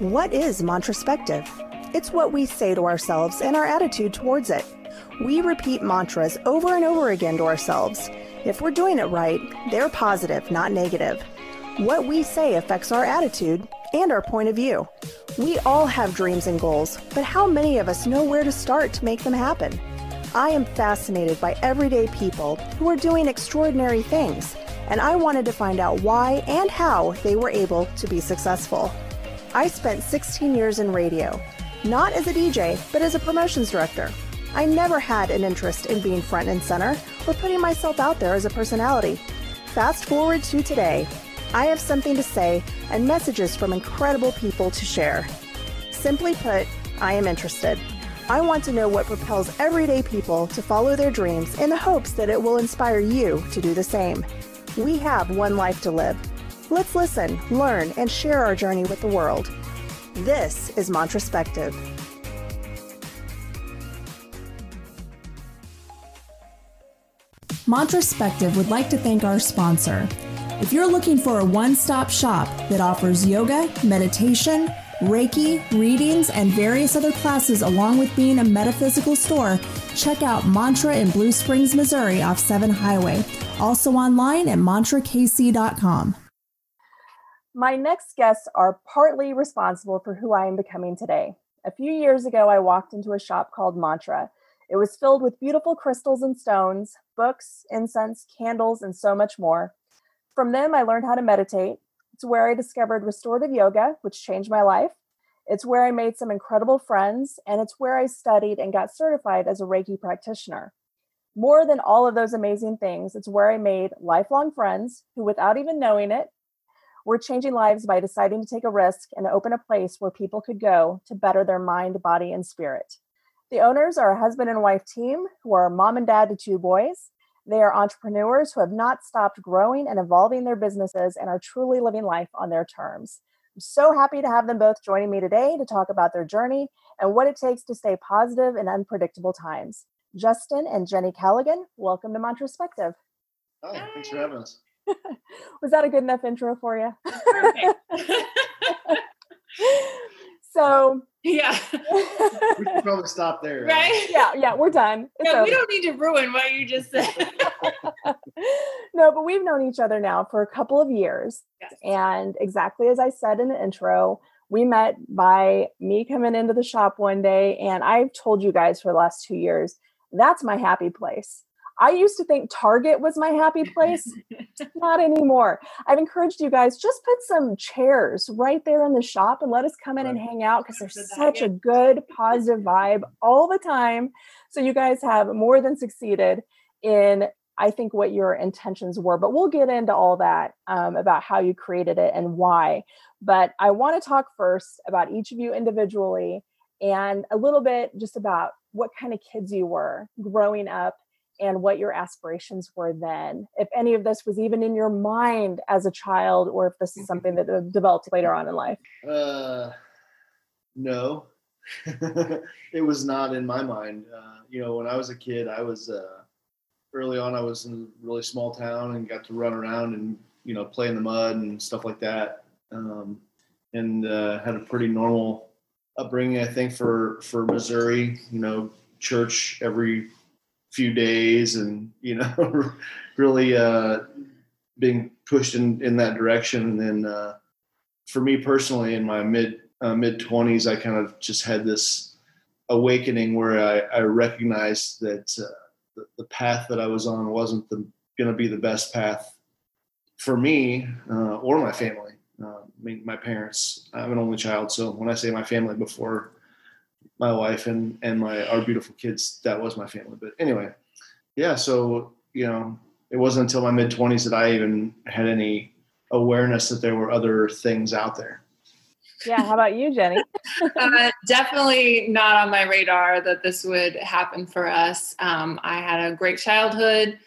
What is mantraspective? It's what we say to ourselves and our attitude towards it. We repeat mantras over and over again to ourselves. If we're doing it right, they're positive, not negative. What we say affects our attitude and our point of view. We all have dreams and goals, but how many of us know where to start to make them happen? I am fascinated by everyday people who are doing extraordinary things, and I wanted to find out why and how they were able to be successful. I spent 16 years in radio, not as a DJ, but as a promotions director. I never had an interest in being front and center or putting myself out there as a personality. Fast forward to today, I have something to say and messages from incredible people to share. Simply put, I am interested. I want to know what propels everyday people to follow their dreams in the hopes that it will inspire you to do the same. We have one life to live. Let's listen, learn, and share our journey with the world. This is Mantraspective. Mantraspective would like to thank our sponsor. If you're looking for a one-stop shop that offers yoga, meditation, Reiki, readings, and various other classes along with being a metaphysical store, check out Mantra in Blue Springs, Missouri off 7 Highway. Also online at MantraKC.com. My next guests are partly responsible for who I am becoming today. A few years ago, I walked into a shop called Mantra. It was filled with beautiful crystals and stones, books, incense, candles, and so much more. From them, I learned how to meditate. It's where I discovered restorative yoga, which changed my life. It's where I made some incredible friends, and it's where I studied and got certified as a Reiki practitioner. More than all of those amazing things, it's where I made lifelong friends who, without even knowing it, were changing lives by deciding to take a risk and open a place where people could go to better their mind, body, and spirit. The owners are a husband and wife team who are mom and dad to two boys. They are entrepreneurs who have not stopped growing and evolving their businesses and are truly living life on their terms. I'm so happy to have them both joining me today to talk about their journey and what it takes to stay positive in unpredictable times. Justin and Jenny Callaghan, welcome to Mantraspective. Hi, thanks for having us. Was that a good enough intro for you? Perfect. So yeah, we should probably stop there, right? Yeah, we're done. No, we don't need to ruin what you just said. No, but we've known each other now for a couple of years, yes. And exactly as I said in the intro, we met by me coming into the shop one day, and I've told you guys for the last 2 years that's my happy place. I used to think Target was my happy place. Not anymore. I've encouraged you guys, just put some chairs right there in the shop and let us come in and hang out, because there's such a good, positive vibe all the time. So you guys have more than succeeded in, I think, what your intentions were. But we'll get into all that about how you created it and why. But I want to talk first about each of you individually and a little bit just about what kind of kids you were growing up and what your aspirations were then, if any of this was even in your mind as a child, or if this is something that developed later on in life. No, it was not in my mind. When I was a kid, I was early on, I was in a really small town and got to run around and, play in the mud and stuff like that. And had a pretty normal upbringing, I think, for Missouri, church every few days, and really being pushed in that direction. And then for me personally, in my mid 20s, I kind of just had this awakening where I recognized that the path that I was on wasn't going to be the best path for me or my family. I mean, my parents. I'm an only child, so when I say my family before my wife and our beautiful kids, that was my family. But anyway, yeah. So, it wasn't until my mid 20s that I even had any awareness that there were other things out there. Yeah. How about you, Jenny? Definitely not on my radar that this would happen for us. I had a great childhood,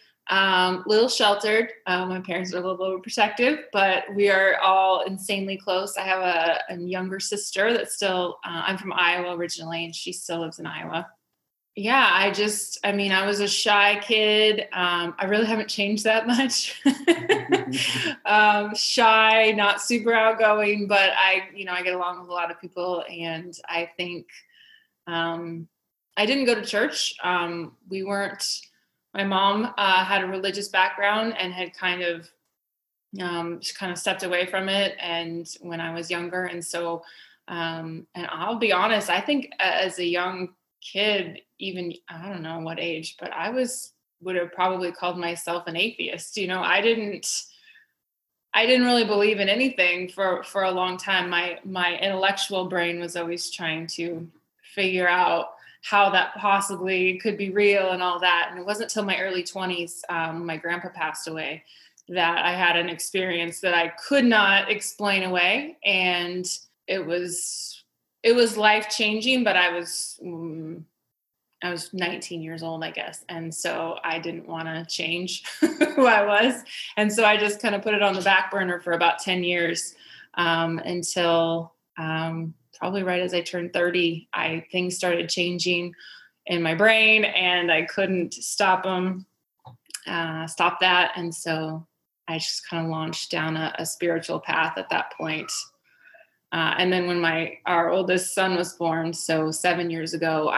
little sheltered. My parents are a little overprotective, but we are all insanely close. I have a younger sister that's still, I'm from Iowa originally, and she still lives in Iowa. yeah, I was a shy kid. I really haven't changed that much. Shy, not super outgoing, but I get along with a lot of people. And I think I didn't go to church. My mom had a religious background and had kind of stepped away from it. And when I was younger, and so, and I'll be honest, I think as a young kid, even, I don't know what age, but I would have probably called myself an atheist. You know, I didn't really believe in anything for a long time. My intellectual brain was always trying to figure out how that possibly could be real and all that. And it wasn't till my early 20s, my grandpa passed away, that I had an experience that I could not explain away. And it was life-changing, but I was 19 years old, I guess. And so I didn't want to change who I was. And so I just kind of put it on the back burner for about 10 years, until probably right as I turned 30, things started changing in my brain and I couldn't stop that. And so I just kind of launched down a spiritual path at that point. And then when our oldest son was born, so 7 years ago,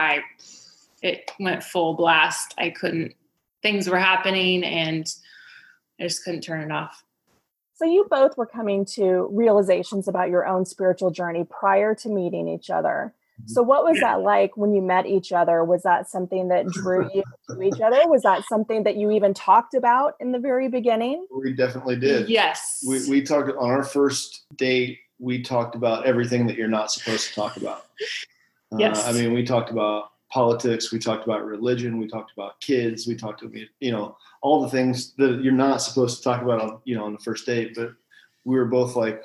it went full blast. Things were happening and I just couldn't turn it off. So you both were coming to realizations about your own spiritual journey prior to meeting each other. So what was that like when you met each other? Was that something that drew you to each other? Was that something that you even talked about in the very beginning? We definitely did. Yes. We talked on our first date. We talked about everything that you're not supposed to talk about. Yes. We talked about politics. We talked about religion. We talked about kids. We talked about, all the things that you're not supposed to talk about on the first date. But we were both like,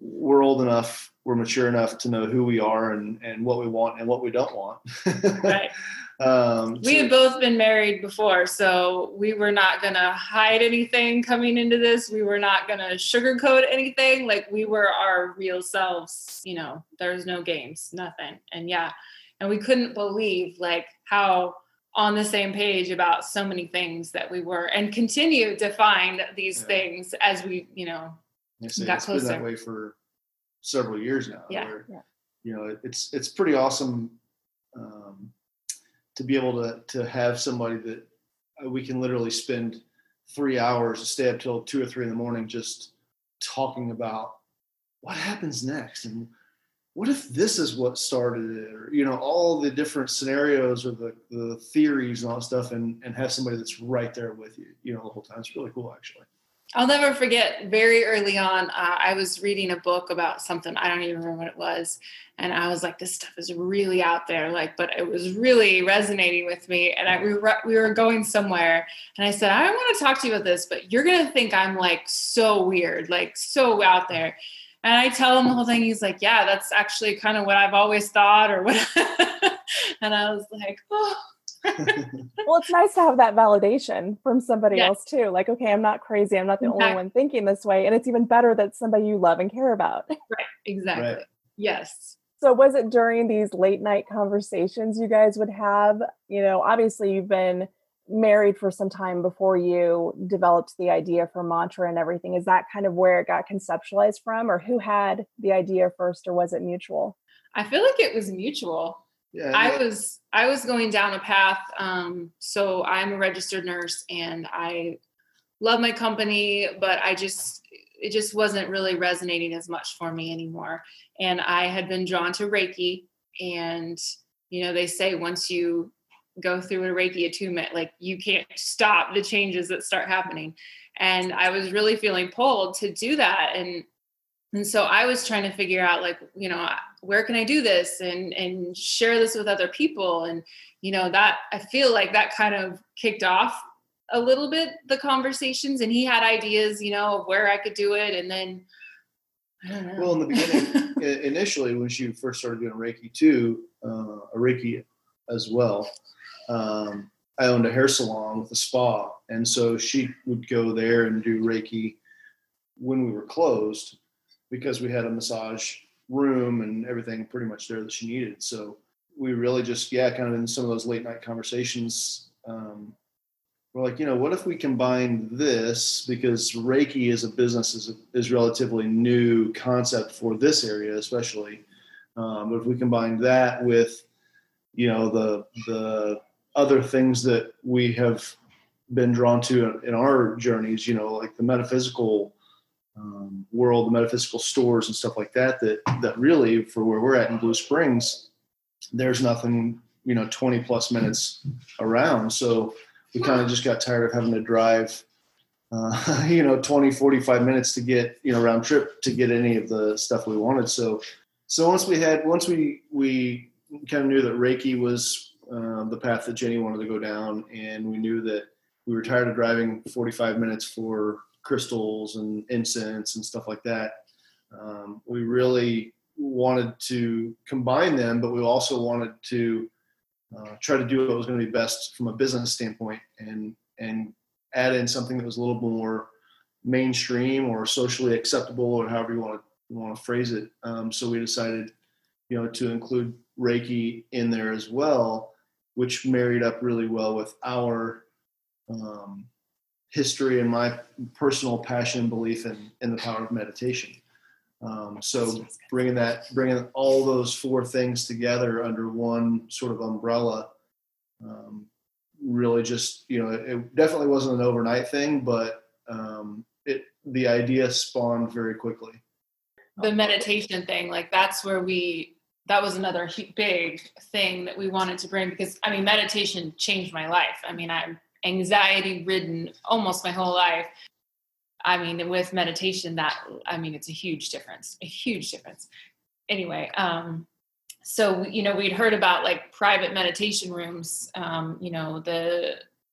we're old enough, we're mature enough to know who we are and what we want and what we don't want. Right. We had both been married before, so we were not going to hide anything coming into this. We were not going to sugarcoat anything. Like, we were our real selves, there's no games, nothing. And yeah. And we couldn't believe like how on the same page about so many things that we were, and continue to find these things as we, got closer. It's been that way for several years now. Yeah. Where, yeah. It's pretty awesome. To be able to have somebody that we can literally spend 3 hours, stay up till 2 or 3 in the morning, just talking about what happens next. And what if this is what started it, or, all the different scenarios or the theories and all that stuff, and have somebody that's right there with you, the whole time. It's really cool, actually. I'll never forget, very early on, I was reading a book about something. I don't even remember what it was. And I was like, this stuff is really out there. Like, but it was really resonating with me. And we were going somewhere and I said, I want to talk to you about this, but you're going to think I'm like so weird, like so out there. And I tell him the whole thing. He's like, yeah, that's actually kind of what I've always thought or what. And I was like, oh. Well, it's nice to have that validation from somebody else too. Like, okay, I'm not crazy. I'm not the only one thinking this way. And it's even better that somebody you love and care about. Right. Exactly. Right. Yes. So was it during these late night conversations you guys would have, obviously you've been married for some time before you developed the idea for Mantra and everything. Is that kind of where it got conceptualized from, or who had the idea first, or was it mutual? I feel like it was mutual. Yeah, I was going down a path. So I'm a registered nurse and I love my company, but it just wasn't really resonating as much for me anymore. And I had been drawn to Reiki, and, they say once you go through a Reiki attunement, like you can't stop the changes that start happening. And I was really feeling pulled to do that. And so I was trying to figure out like, where can I do this and share this with other people? And, that I feel like that kind of kicked off a little bit, the conversations, and he had ideas, of where I could do it. And then, I don't know. Well, in the beginning, initially, when she first started doing Reiki too, a Reiki as well, I owned a hair salon with a spa. And so she would go there and do Reiki when we were closed, because we had a massage room and everything pretty much there that she needed. So we really just, kind of in some of those late night conversations, we're like, you know, what if we combine this, because Reiki as a business is relatively new concept for this area, especially. But if we combine that with, you know, the other things that we have been drawn to in our journeys, you know, like the metaphysical world, the metaphysical stores and stuff like that, that really for where we're at in Blue Springs, there's nothing, you know, 20 plus minutes around. So we kind of just got tired of having to drive, 20, 45 minutes to get, you know, round trip to get any of the stuff we wanted. So once we kind of knew that Reiki was the path that Jenny wanted to go down, and we knew that we were tired of driving 45 minutes for crystals and incense and stuff like that, we really wanted to combine them, but we also wanted to try to do what was going to be best from a business standpoint, and add in something that was a little more mainstream or socially acceptable, or however you want to phrase it. So we decided, you know, to include Reiki in there as well, which married up really well with our history and my personal passion and belief in the power of meditation. So bringing all those four things together under one sort of umbrella, really just, you know, it definitely wasn't an overnight thing, but the idea spawned very quickly. The meditation thing, like that's where that was another big thing that we wanted to bring, because I mean, meditation changed my life. I mean, I'm anxiety ridden almost my whole life. I mean, with meditation, it's a huge difference. Anyway, so, you know, we'd heard about like private meditation rooms, you know,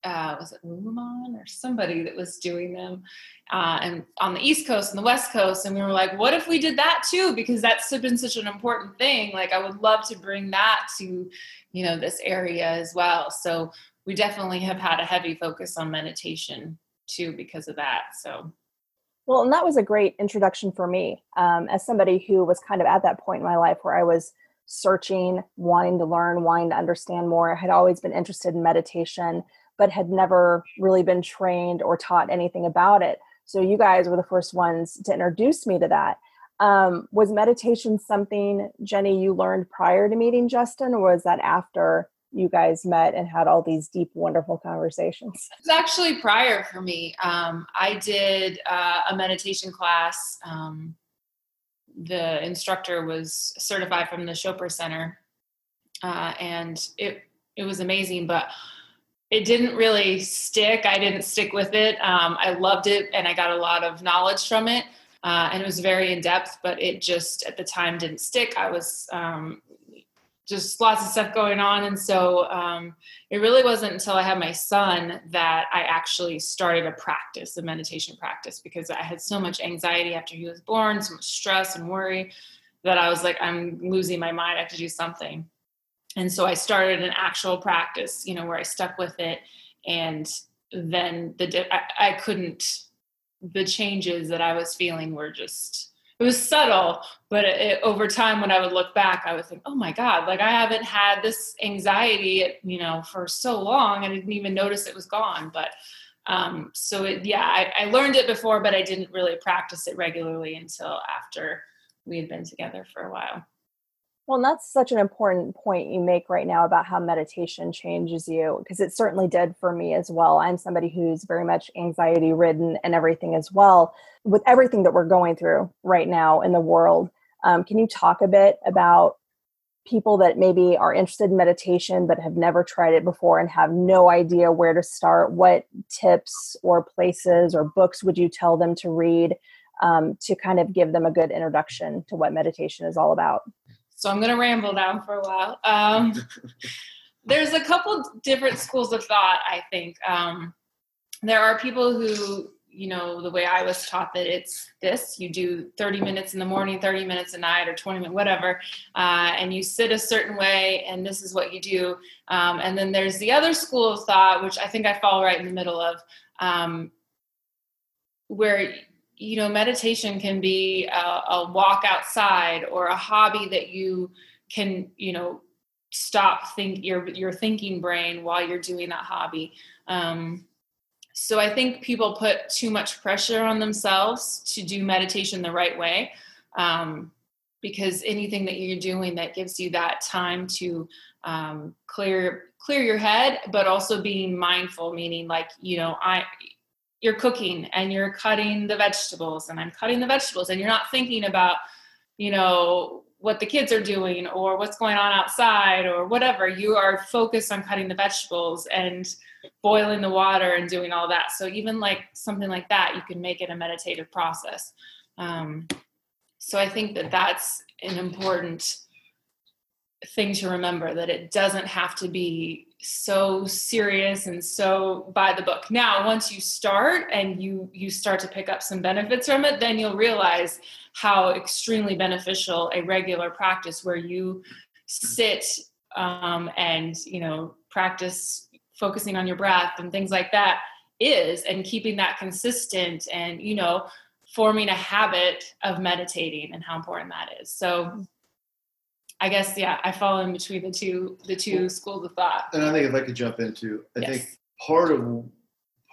was it Lululemon or somebody that was doing them, and on the East Coast and the West Coast. And we were like, what if we did that too? Because that's been such an important thing. Like, I would love to bring that to, you know, this area as well. So we definitely have had a heavy focus on meditation too, because of that. So, well, and that was a great introduction for me, as somebody who was kind of at that point in my life where I was searching, wanting to learn, wanting to understand more. I had always been interested in meditation, but had never really been trained or taught anything about it. So you guys were the first ones to introduce me to that. Was meditation something, Jenny, you learned prior to meeting Justin, or was that after you guys met and had all these deep, wonderful conversations? It's actually prior for me. I did a meditation class. The instructor was certified from the Chopra Center, and it was amazing, but it didn't really stick. I didn't stick with it. I loved it, and I got a lot of knowledge from it, and it was very in-depth, but it just, at the time, didn't stick. I was just lots of stuff going on. And so it really wasn't until I had my son that I actually started a meditation practice, because I had so much anxiety after he was born, so much stress and worry, that I was like, I'm losing my mind. I have to do something. And so I started an actual practice, you know, where I stuck with it. And then I couldn't, the changes that I was feeling were just, it was subtle, but it, over time, when I would look back, I would think, oh my God, like I haven't had this anxiety, you know, for so long. I didn't even notice it was gone. But I learned it before, but I didn't really practice it regularly until after we had been together for a while. Well, and that's such an important point you make right now about how meditation changes you, because it certainly did for me as well. I'm somebody who's very much anxiety ridden and everything as well, with everything that we're going through right now in the world. Can you talk a bit about people that maybe are interested in meditation but have never tried it before and have no idea where to start? What tips or places or books would you tell them to read to kind of give them a good introduction to what meditation is all about? So I'm going to ramble down for a while. There's a couple different schools of thought, I think. There are people who, you know, the way I was taught that it's this, you do 30 minutes in the morning, 30 minutes at night, or 20 minutes, whatever, and you sit a certain way, and this is what you do. And then there's the other school of thought, which I think I fall right in the middle of, where, you know, meditation can be a walk outside or a hobby that you can, you know, stop think your thinking brain while you're doing that hobby. So I think people put too much pressure on themselves to do meditation the right way. Because anything that you're doing that gives you that time to clear your head, but also being mindful, meaning like, you know, you're cooking and you're cutting the vegetables, and I'm cutting the vegetables, and you're not thinking about, you know, what the kids are doing or what's going on outside or whatever. You are focused on cutting the vegetables and boiling the water and doing all that. So even like something like that, you can make it a meditative process. So I think that that's an important thing to remember, that it doesn't have to be so serious and so by the book. Now, once you start and you start to pick up some benefits from it, then you'll realize how extremely beneficial a regular practice where you sit and, you know, practice focusing on your breath and things like that is, and keeping that consistent and, you know, forming a habit of meditating and how important that is. So I guess, yeah, I fall in between the two schools of thought. And I think if I could jump into, I think part of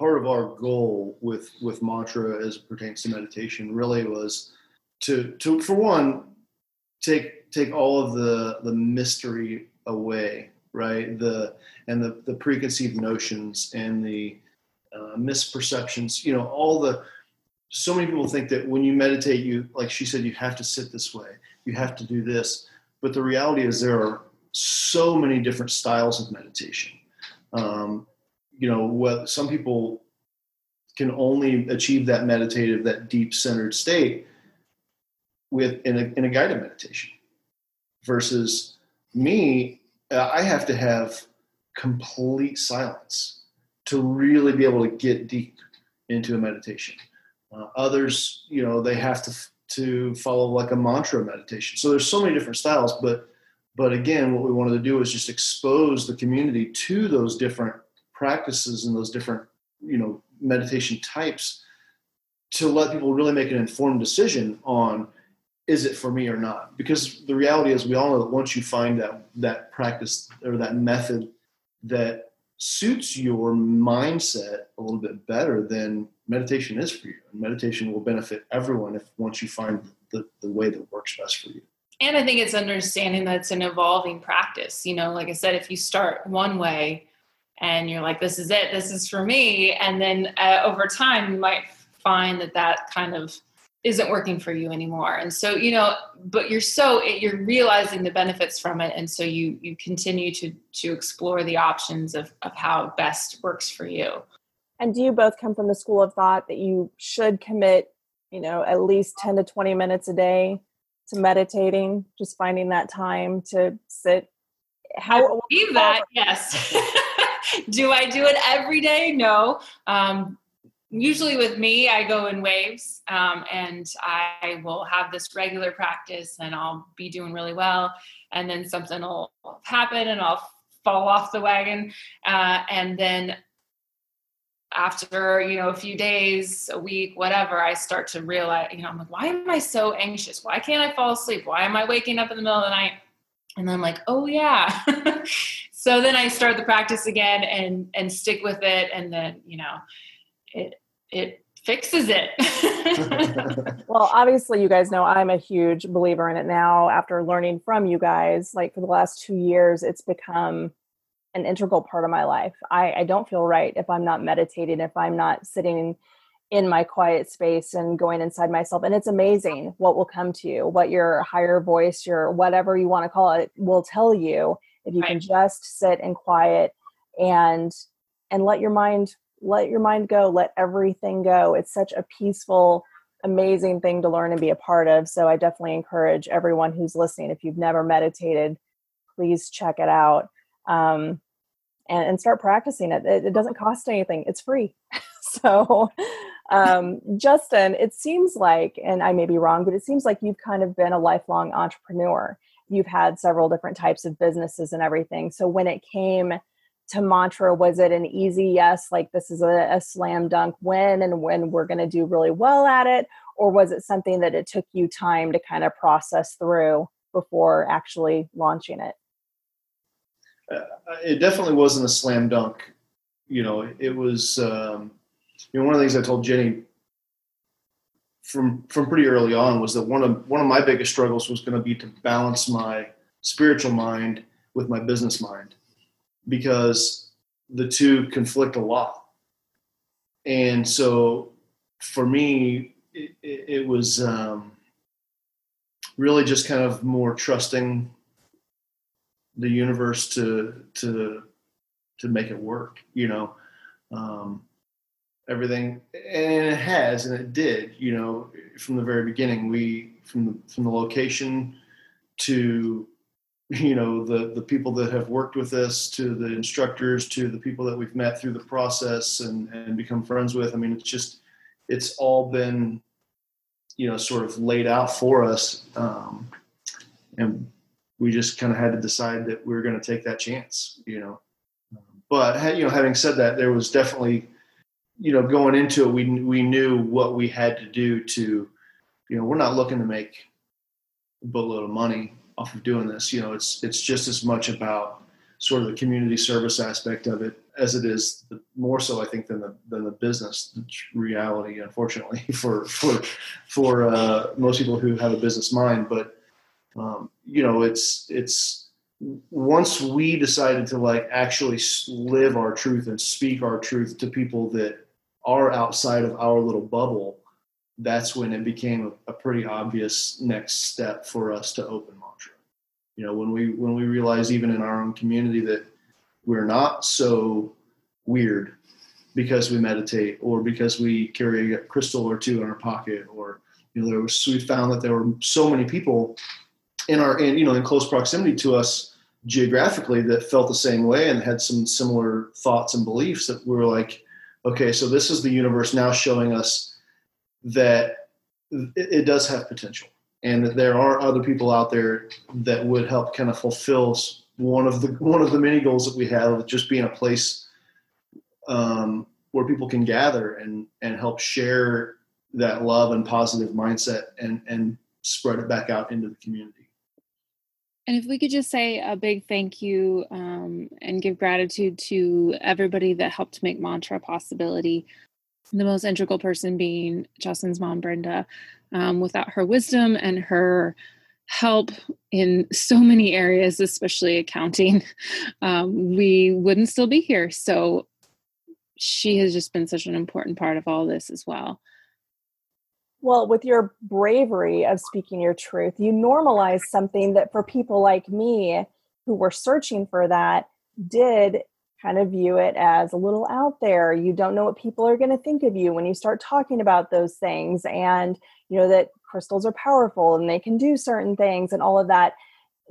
our goal with Mantra as it pertains to meditation really was to for one, take all of the mystery away, right? The preconceived notions and the misperceptions, you know, so many people think that when you meditate, you, like she said, you have to sit this way, you have to do this. But the reality is there are so many different styles of meditation. You know, what some people can only achieve that meditative, that deep centered state with in a guided meditation, versus me, I have to have complete silence to really be able to get deep into a meditation. Others, you know, they have to follow like a mantra meditation. So there's so many different styles, but again, what we wanted to do is just expose the community to those different practices and those different, you know, meditation types to let people really make an informed decision on, is it for me or not? Because the reality is, we all know that once you find that practice or that method that suits your mindset a little bit better, then meditation is for you. And meditation will benefit everyone once you find the way that works best for you. And I think it's understanding that it's an evolving practice. You know, like I said, if you start one way and you're like, this is it, this is for me. And then over time, you might find that kind of isn't working for you anymore. And so, you know, but you're realizing the benefits from it. And so you continue to explore the options of how best works for you. And do you both come from the school of thought that you should commit, you know, at least 10 to 20 minutes a day to meditating, just finding that time to sit? How I believe that, yes. Do I do it every day? No. Usually with me, I go in waves, and I will have this regular practice and I'll be doing really well. And then something will happen and I'll fall off the wagon. And then after, you know, a few days, a week, whatever, I start to realize, you know, I'm like, why am I so anxious? Why can't I fall asleep? Why am I waking up in the middle of the night? And then I'm like, oh yeah. So then I start the practice again and stick with it. And then, you know, it fixes it. Well, obviously you guys know I'm a huge believer in it now. After learning from you guys, like for the last 2 years, it's become an integral part of my life. I don't feel right if I'm not meditating, if I'm not sitting in my quiet space and going inside myself. And it's amazing what will come to you, what your higher voice, your whatever you want to call it, will tell you if you can just sit in quiet and let your mind go, let everything go. It's such a peaceful, amazing thing to learn and be a part of. So I definitely encourage everyone who's listening, if you've never meditated, please check it out. And start practicing it. It doesn't cost anything. It's free. So, Justin, it seems like, and I may be wrong, but it seems like you've kind of been a lifelong entrepreneur. You've had several different types of businesses and everything. So when it came to Mantra, was it an easy yes, like this is a slam dunk win and when we're going to do really well at it? Or was it something that it took you time to kind of process through before actually launching it? it definitely wasn't a slam dunk. You know, it was, you know, one of the things I told Jenny from pretty early on was that one of my biggest struggles was going to be to balance my spiritual mind with my business mind, because the two conflict a lot. And so for me, it was really just kind of more trusting the universe to make it work, you know, everything. And it has, and it did, you know, from the very beginning, from the location to, you know, the people that have worked with us, to the instructors, to the people that we've met through the process and become friends with. I mean, it's all been, you know, sort of laid out for us. And we just kind of had to decide that we were going to take that chance, you know. But, you know, having said that, there was definitely, you know, going into it, we knew what we had to do to, you know, we're not looking to make a boatload of money off of doing this. You know, it's just as much about sort of the community service aspect of it as it is more so, I think, than the business reality, unfortunately, for most people who have a business mind. But, you know, it's once we decided to like actually live our truth and speak our truth to people that are outside of our little bubble, that's when it became a pretty obvious next step for us to open Mantra. You know, when we realized even in our own community that we're not so weird because we meditate or because we carry a crystal or two in our pocket, or, you know, we found that there were so many people in close proximity to us geographically that felt the same way and had some similar thoughts and beliefs, that we were like, okay, so this is the universe now showing us that it does have potential, and that there are other people out there that would help kind of fulfill one of the many goals that we have, of just being a place where people can gather and help share that love and positive mindset and spread it back out into the community. And if we could just say a big thank you and give gratitude to everybody that helped make Mantra a possibility. The most integral person being Justin's mom, Brenda. Without her wisdom and her help in so many areas, especially accounting, we wouldn't still be here. So she has just been such an important part of all this as well. Well, with your bravery of speaking your truth, you normalize something that for people like me who were searching for that did kind of view it as a little out there. You don't know what people are going to think of you when you start talking about those things, and you know that crystals are powerful and they can do certain things and all of that.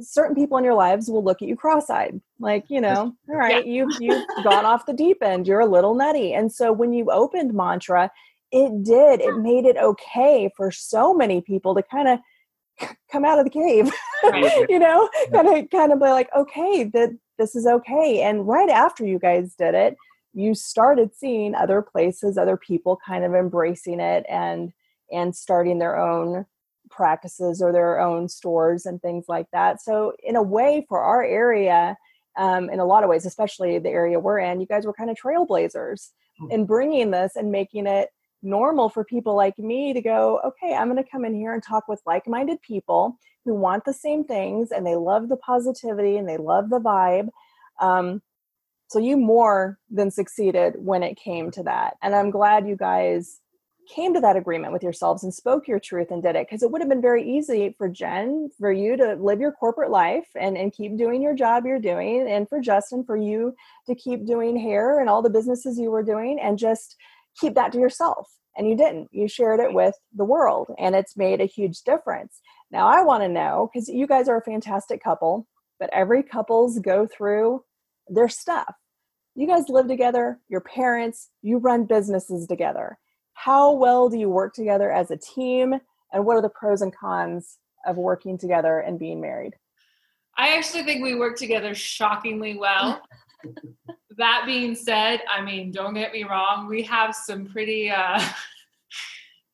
Certain people in your lives will look at you cross-eyed, like, you know, all right, you've gone off the deep end. You're a little nutty. And so when you opened Mantra, it made it okay for so many people to kind of come out of the cave, you know, kind of be like, okay, this is okay. And right after you guys did it, you started seeing other places, other people kind of embracing it and starting their own practices or their own stores and things like that. So in a way, for our area, in a lot of ways, especially the area we're in, you guys were kind of trailblazers in bringing this and making it normal for people like me to go, okay, I'm going to come in here and talk with like-minded people who want the same things, and they love the positivity and they love the vibe. So you more than succeeded when it came to that. And I'm glad you guys came to that agreement with yourselves and spoke your truth and did it, because it would have been very easy for Jen, for you to live your corporate life and keep doing your job you're doing, and for Justin, for you to keep doing hair and all the businesses you were doing, and just keep that to yourself. And you didn't. You shared it with the world, and it's made a huge difference. Now, I want to know, because you guys are a fantastic couple, but every couple's go through their stuff. You guys live together, your parents, you run businesses together. How well do you work together as a team? And what are the pros and cons of working together and being married? I actually think we work together shockingly well. That being said, I mean, don't get me wrong. We have some pretty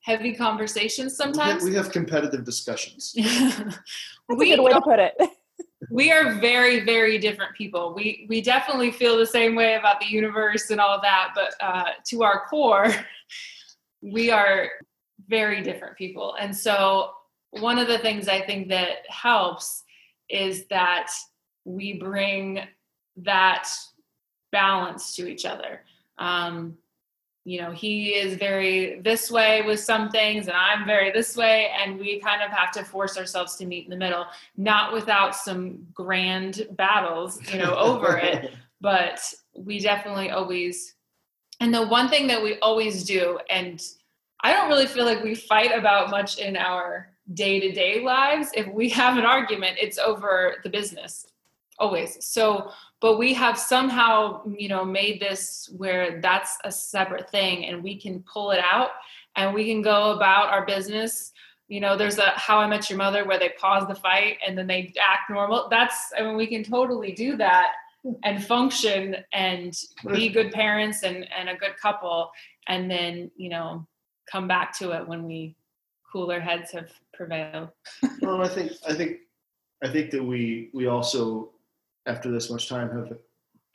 heavy conversations sometimes. We have competitive discussions. That's a good way to put it. We are very, very different people. We definitely feel the same way about the universe and all of that, but to our core, we are very different people. And so one of the things I think that helps is that we bring that balance to each other. He is very this way with some things, and I'm very this way, and we kind of have to force ourselves to meet in the middle, not without some grand battles, over it, but we definitely always, and the one thing that we always do, and I don't really feel like we fight about much in our day-to-day lives. If we have an argument, it's over the business always. So, but we have somehow, made this where that's a separate thing and we can pull it out and we can go about our business. There's a How I Met Your Mother where they pause the fight and then they act normal. We can totally do that and function and be good parents and a good couple. And then, come back to it when we cooler heads have prevailed. Well, I think that we also, after this much time, have a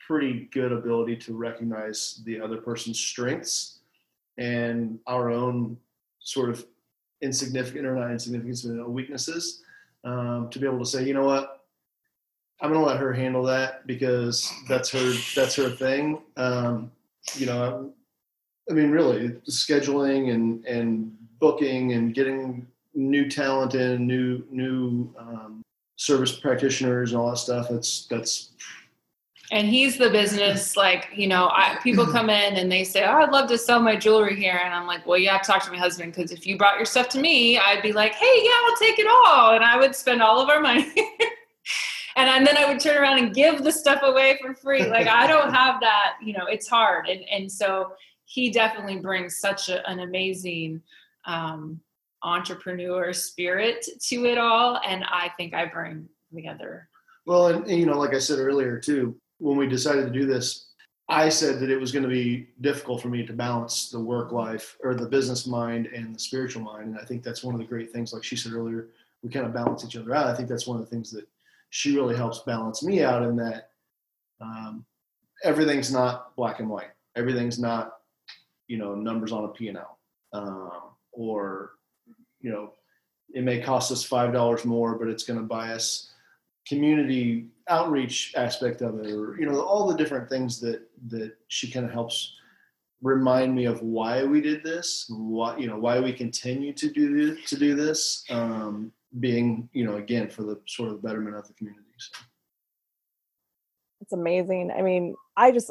pretty good ability to recognize the other person's strengths and our own sort of insignificant or not insignificant weaknesses, to be able to say, you know what, I'm going to let her handle that because that's her thing. Really scheduling and booking and getting new talent in, new service practitioners and all that stuff. That's and he's the business. People come in and they say, I'd love to sell my jewelry here. And I'm like, well, you have to talk to my husband. 'Cause if you brought your stuff to me, I'd be like, hey, yeah, I'll take it all. And I would spend all of our money. and then I would turn around and give the stuff away for free. Like I don't have that, it's hard. And so he definitely brings such an amazing, entrepreneur spirit to it all, and I think I bring the other. Well, and like I said earlier too, when we decided to do this, I said that it was going to be difficult for me to balance the work life or the business mind and the spiritual mind, and I think that's one of the great things, like she said earlier, we kind of balance each other out. I think that's one of the things that she really helps balance me out in that everything's not black and white. Everything's not, numbers on a P&L, or it may cost us $5 more, but it's going to buy us community outreach aspect of it, or, all the different things that she kind of helps remind me of why we did this, why we continue to do this, being, again, for the sort of betterment of the community. So. It's amazing. I mean,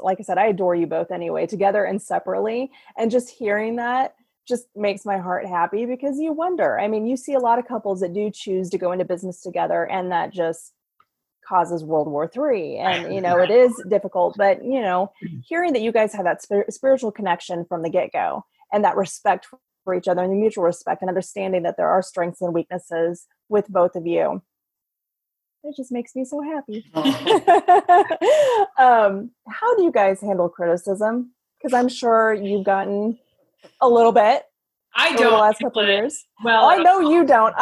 like I said, I adore you both anyway, together and separately, and just hearing that just makes my heart happy, because you wonder, you see a lot of couples that do choose to go into business together, and that just causes World War III. And, it is difficult, but, hearing that you guys have that spiritual connection from the get-go and that respect for each other and the mutual respect and understanding that there are strengths and weaknesses with both of you, it just makes me so happy. How do you guys handle criticism? Because I'm sure you've gotten a little bit. I don't. Over the last couple of years. Well, I know you don't.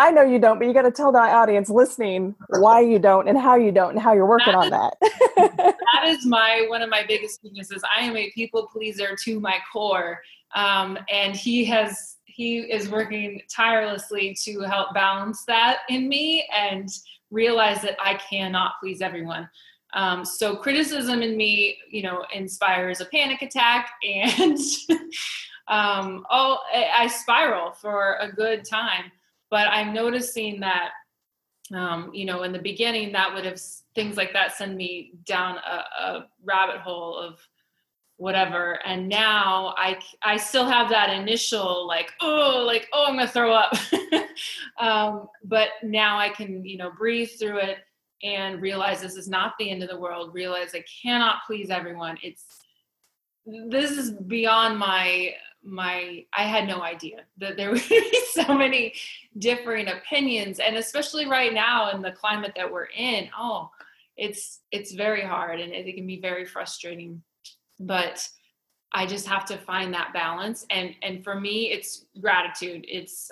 But you got to tell the audience listening why you don't and how you don't and how you're working on that. That is one of my biggest weaknesses. I am a people pleaser to my core, and he is working tirelessly to help balance that in me and realize that I cannot please everyone. So criticism in me, inspires a panic attack and. I spiral for a good time, but I'm noticing that, in the beginning that would have things like that send me down a rabbit hole of whatever. And now I still have that initial like, I'm going to throw up. But now I can, breathe through it and realize this is not the end of the world. Realize I cannot please everyone. This is beyond my, I had no idea that there would be so many differing opinions, and especially right now in the climate that we're in, it's very hard and it can be very frustrating, but I just have to find that balance. And for me, it's gratitude. It's,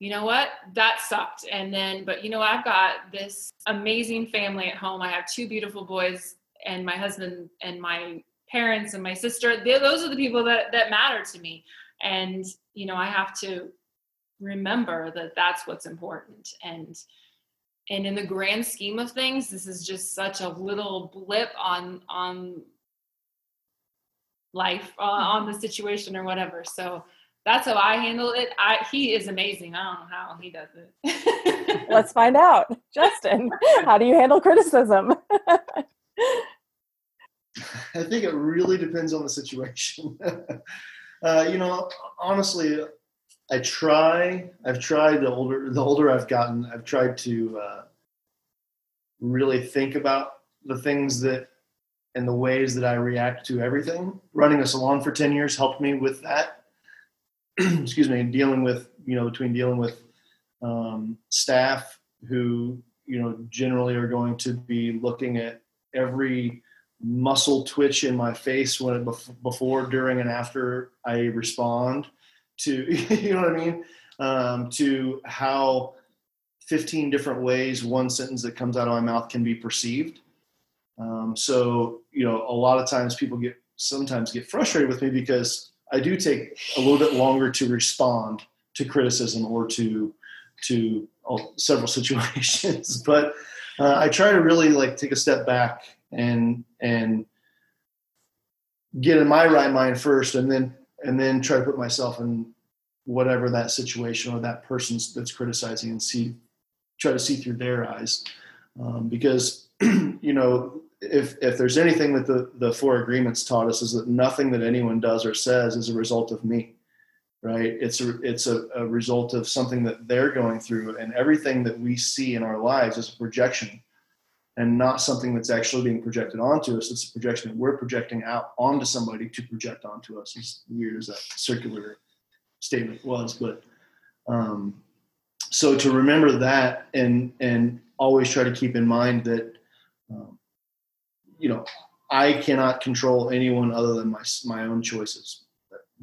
you know what, that sucked. And then, but you know, I've got this amazing family at home. I have two beautiful boys and my husband and my parents and my sister. Those are the people that matter to me. And, you know, I have to remember that that's what's important. And in the grand scheme of things, this is just such a little blip on life, on the situation or whatever. So that's how I handle it. He is amazing. I don't know how he does it. Let's find out. Justin, how do you handle criticism? I think it really depends on the situation. You know, honestly, I've tried the older I've gotten, I've tried to really think about the things that, and the ways that I react to everything. Running a salon for 10 years helped me with that. Excuse me. Dealing with staff who, you know, generally are going to be looking at every muscle twitch in my face when before, during, and after I respond to, you know what I mean? To how 15 different ways one sentence that comes out of my mouth can be perceived. So, you know, a lot of times people sometimes get frustrated with me because I do take a little bit longer to respond to criticism or to several situations, but I try to really like take a step back and get in my right mind first, and then try to put myself in whatever that situation or that person that's criticizing and try to see through their eyes. Because, you know, if there's anything that the Four Agreements taught us, is that nothing that anyone does or says is a result of me, right? It's a result of something that they're going through, and everything that we see in our lives is a projection and not something that's actually being projected onto us. It's a projection that we're projecting out onto somebody to project onto us. As weird as that circular statement was, but so to remember that and always try to keep in mind that, you know, I cannot control anyone other than my own choices.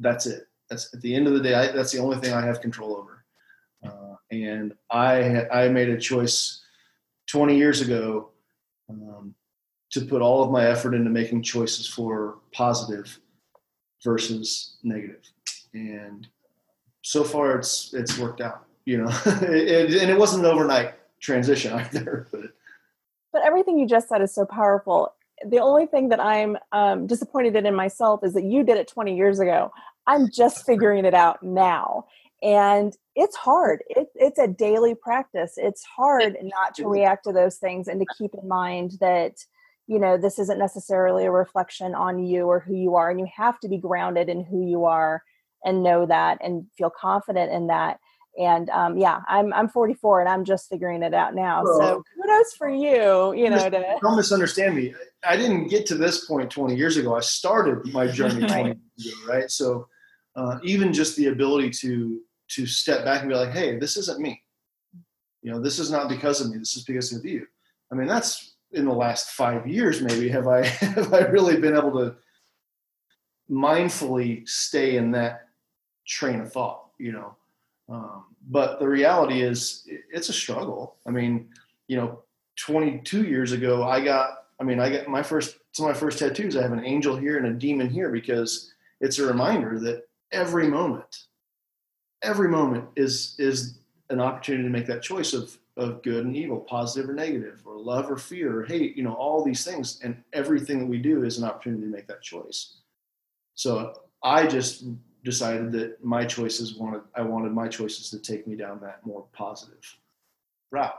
That's it. That's at the end of the day, that's the only thing I have control over. And I made a choice 20 years ago to put all of my effort into making choices for positive versus negative. And so far it's worked out, you know, and it wasn't an overnight transition either, but everything you just said is so powerful. The only thing that I'm disappointed in myself is that you did it 20 years ago. I'm just figuring it out now. And it's hard. It's a daily practice. It's hard not to react to those things and to keep in mind that, you know, this isn't necessarily a reflection on you or who you are. And you have to be grounded in who you are and know that and feel confident in that. And I'm 44 and I'm just figuring it out now. Well, so kudos for you, you know. Don't misunderstand me. I didn't get to this point 20 years ago. I started my journey 20 years ago, right? So even just the ability to step back and be like, hey, this isn't me. You know, this is not because of me. This is because of you. I mean, that's in the last 5 years maybe have I really been able to mindfully stay in that train of thought, you know. But the reality is it's a struggle. I mean, you know, 22 years ago, I got my first tattoos. I have an angel here and a demon here because it's a reminder that every moment is an opportunity to make that choice of good and evil, positive or negative, or love or fear, or hate, you know, all these things. And everything that we do is an opportunity to make that choice. So I just decided that I wanted my choices to take me down that more positive route.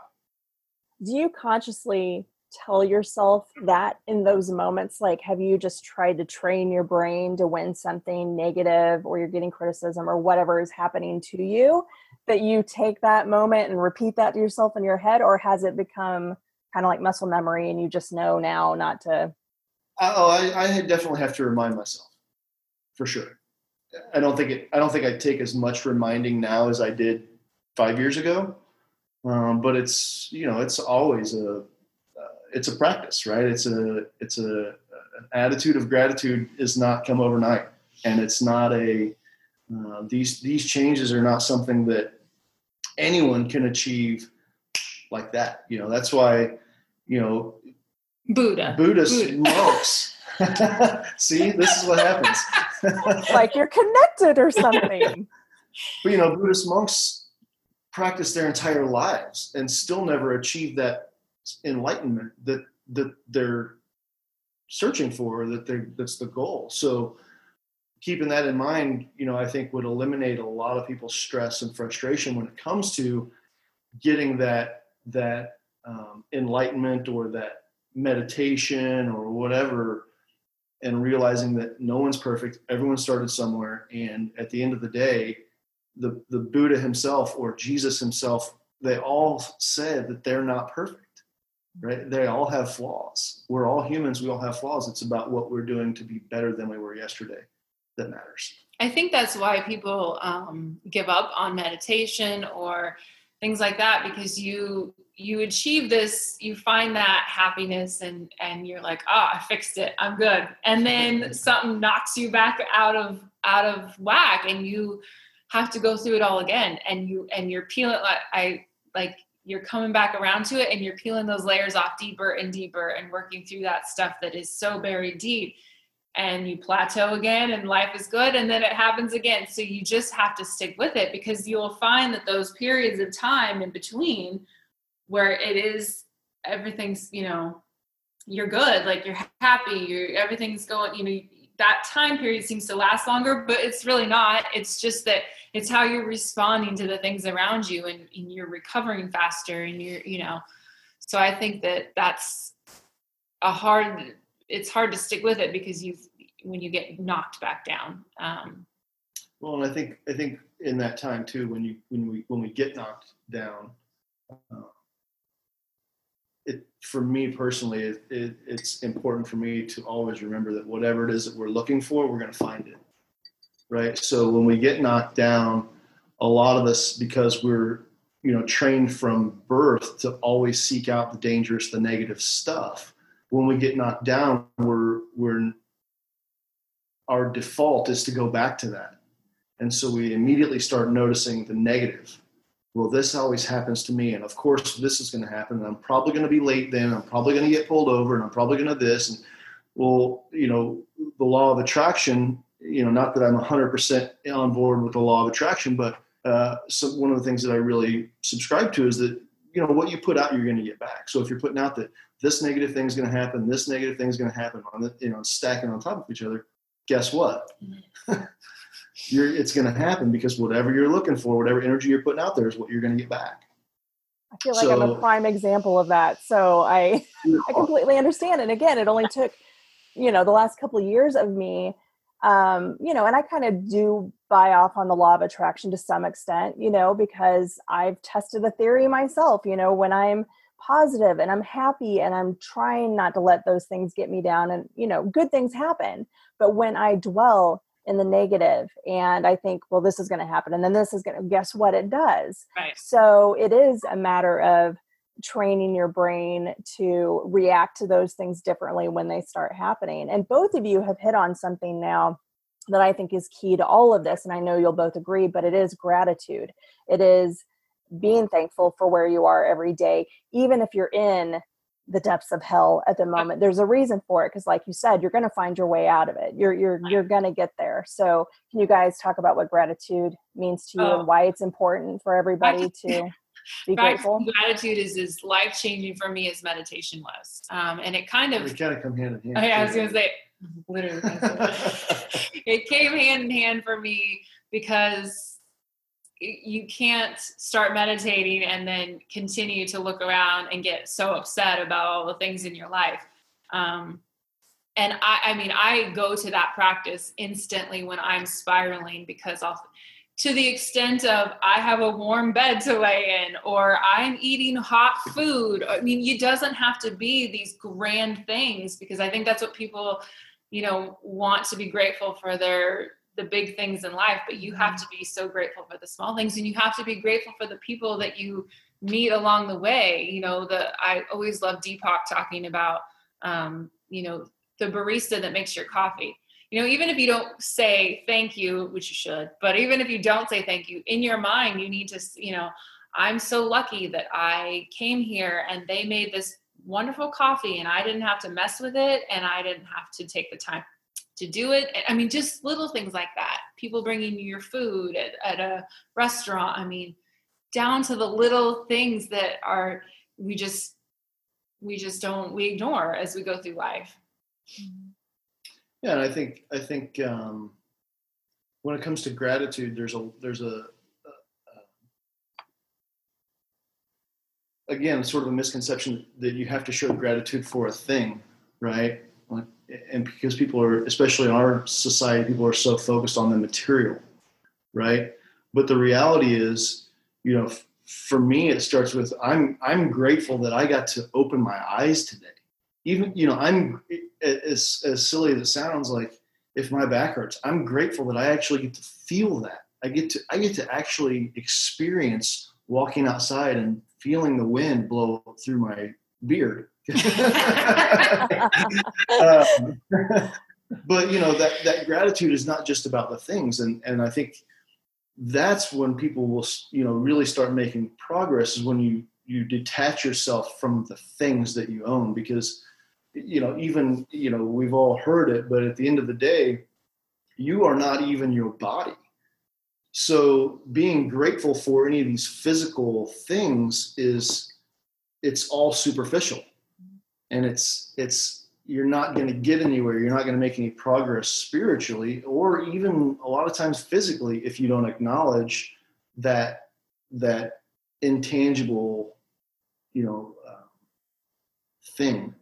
Do you consciously tell yourself that in those moments? Like, have you just tried to train your brain to when something negative or you're getting criticism or whatever is happening to you, that you take that moment and repeat that to yourself in your head? Or has it become kind of like muscle memory and you just know now not to? I definitely have to remind myself, for sure. I don't think I take as much reminding now as I did 5 years ago. But it's, you know, it's always it's a practice, right? An attitude of gratitude is not come overnight. And it's not these changes are not something that anyone can achieve like that. You know, that's why, you know, Buddha smokes. See, this is what happens. It's like you're connected or something. But, you know, Buddhist monks practice their entire lives and still never achieve that enlightenment that they're searching for, that's the goal. So keeping that in mind, you know, I think would eliminate a lot of people's stress and frustration when it comes to getting that enlightenment or that meditation or whatever, and realizing that no one's perfect. Everyone started somewhere. And at the end of the day, the Buddha himself or Jesus himself, they all said that they're not perfect, right? They all have flaws. We're all humans. We all have flaws. It's about what we're doing to be better than we were yesterday that matters. I think that's why people give up on meditation or things like that, because you achieve this, you find that happiness and you're like, oh, I fixed it, I'm good. And then something knocks you back out of whack and you have to go through it all again. And you're peeling, you're coming back around to it and you're peeling those layers off deeper and deeper and working through that stuff that is so buried deep, and you plateau again and life is good. And then it happens again. So you just have to stick with it, because you'll find that those periods of time in between where it is, everything's, you know, you're good. Like you're happy, everything's going, you know, that time period seems to last longer, but it's really not. It's just that it's how you're responding to the things around you and you're recovering faster and you're, you know, so I think that's it's hard to stick with it because when you get knocked back down. Well, and I think in that time too, when we get knocked down, for me personally, it's important for me to always remember that whatever it is that we're looking for, we're going to find it. Right. So when we get knocked down, a lot of us, because we're, you know, trained from birth to always seek out the dangerous, the negative stuff. When we get knocked down, our default is to go back to that. And so we immediately start noticing the negative. Well, this always happens to me. And of course, this is going to happen. And I'm probably going to be late then. I'm probably going to get pulled over and I'm probably going to this. And well, you know, the law of attraction, you know, not that I'm 100% on board with the law of attraction, but so one of the things that I really subscribe to is that, you know, what you put out, you're going to get back. So if you're putting out that this negative thing's going to happen, this negative thing's going to happen, you know, stacking on top of each other, guess what? It's going to happen, because whatever you're looking for, whatever energy you're putting out there is what you're going to get back. I feel like I'm a prime example of that. So I completely understand. And again, it only took, you know, the last couple of years of me, you know, and I kind of do buy off on the law of attraction to some extent, you know, because I've tested the theory myself. You know, when I'm positive and I'm happy and I'm trying not to let those things get me down, and, you know, good things happen. But when I dwell in the negative and I think, well, this is going to happen, and then this is going to, guess what? It does. Right. So it is a matter of training your brain to react to those things differently when they start happening. And both of you have hit on something now that I think is key to all of this. And I know you'll both agree, but it is gratitude. It is being thankful for where you are every day, even if you're in the depths of hell at the moment. There's a reason for it, because like you said, you're going to find your way out of it. You're going to get there. So can you guys talk about what gratitude means to you and why it's important for everybody to be grateful? Gratitude is as life-changing for me as meditation was. And it kind of... We kind of come hand in hand. Okay, I was going to say, literally. It came hand in hand for me, because you can't start meditating and then continue to look around and get so upset about all the things in your life. And I mean, I go to that practice instantly when I'm spiraling, because to the extent of I have a warm bed to lay in, or I'm eating hot food. I mean, it doesn't have to be these grand things, because I think that's what people, you know, want to be grateful for the big things in life, but you have to be so grateful for the small things, and you have to be grateful for the people that you meet along the way. You know, I always love Deepak talking about, you know, the barista that makes your coffee. You know, even if you don't say thank you, which you should, but even if you don't say thank you, in your mind, you need to, you know, I'm so lucky that I came here and they made this wonderful coffee and I didn't have to mess with it and I didn't have to take the time to do it. I mean, just little things like that. People bringing you your food at a restaurant. I mean, down to the little things that are, we ignore as we go through life. Yeah. And I think when it comes to gratitude, there's again, sort of a misconception that you have to show gratitude for a thing, right? And because people are, especially in our society, people are so focused on the material, right? But the reality is, you know, for me, it starts with I'm grateful that I got to open my eyes today. Even, you know, I'm as silly as it sounds, like if my back hurts, I'm grateful that I actually get to feel that. I get to actually experience walking outside and feeling the wind blow through my beard. But you know, that gratitude is not just about the things, and I think that's when people will, you know, really start making progress, is when you detach yourself from the things that you own. Because, you know, even, you know, we've all heard it, but at the end of the day, you are not even your body. So being grateful for any of these physical things it's all superficial, and it's you're not going to get anywhere. You're not going to make any progress spiritually, or even a lot of times physically, if you don't acknowledge that intangible, you know, thing.